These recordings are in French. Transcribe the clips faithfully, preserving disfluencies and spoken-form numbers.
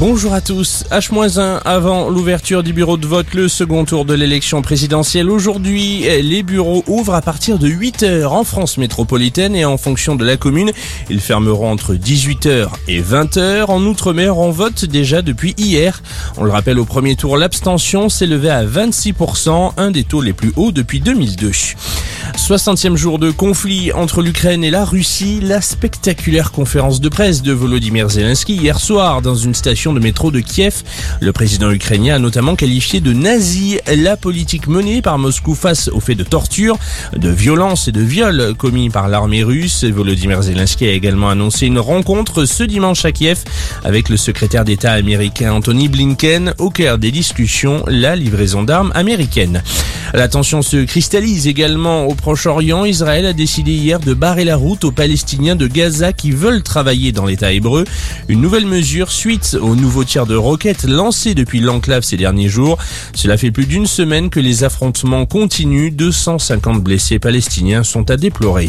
Bonjour à tous. H moins un avant l'ouverture du bureau de vote, le second tour de l'élection présidentielle. Aujourd'hui, les bureaux ouvrent à partir de huit heures en France métropolitaine et en fonction de la commune. Ils fermeront entre dix-huit heures et vingt heures. En Outre-mer, on vote déjà depuis hier. On le rappelle, au premier tour, l'abstention s'élevait à vingt-six pour cent, un des taux les plus hauts depuis deux mille deux. soixantième jour de conflit entre l'Ukraine et la Russie. La spectaculaire conférence de presse de Volodymyr Zelensky hier soir dans une station de métro de Kiev. Le président ukrainien a notamment qualifié de nazi la politique menée par Moscou face aux faits de torture, de violence et de viol commis par l'armée russe. Volodymyr Zelensky a également annoncé une rencontre ce dimanche à Kiev avec le secrétaire d'État américain Antony Blinken. Au cœur des discussions, la livraison d'armes américaines. La tension se cristallise également au Proche-Orient. Israël a décidé hier de barrer la route aux Palestiniens de Gaza qui veulent travailler dans l'État hébreu. Une nouvelle mesure suite aux nouveaux tirs de roquettes lancés depuis l'enclave ces derniers jours. Cela fait plus d'une semaine que les affrontements continuent. deux cent cinquante blessés palestiniens sont à déplorer.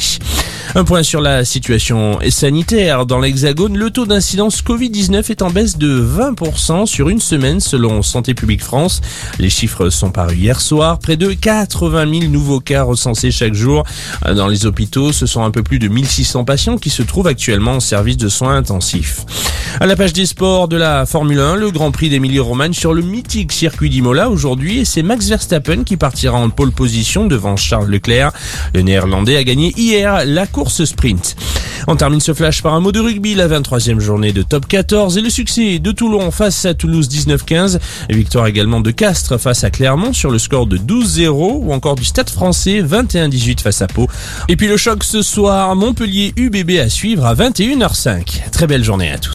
Un point sur la situation sanitaire. Dans l'Hexagone, le taux d'incidence Covid dix-neuf est en baisse de vingt pour cent sur une semaine selon Santé publique France. Les chiffres sont parus hier soir. Près de quatre-vingt mille nouveaux cas recensés chaque jour. Dans les hôpitaux, ce sont un peu plus de mille six cents patients qui se trouvent actuellement en service de soins intensifs. À la page des sports de la Formule un, le Grand Prix d'Émilie-Romagne sur le mythique circuit d'Imola aujourd'hui, et c'est Max Verstappen qui partira en pole position devant Charles Leclerc. Le Néerlandais a gagné hier la course sprint. On termine ce flash par un mot de rugby, la vingt-troisième journée de Top quatorze et le succès de Toulon face à Toulouse dix-neuf quinze. Victoire également de Castres face à Clermont sur le score de douze zéro, ou encore du Stade français vingt et un dix-huit face à Pau. Et puis le choc ce soir, Montpellier U B B à suivre à vingt et une heures cinq. Très belle journée à tous.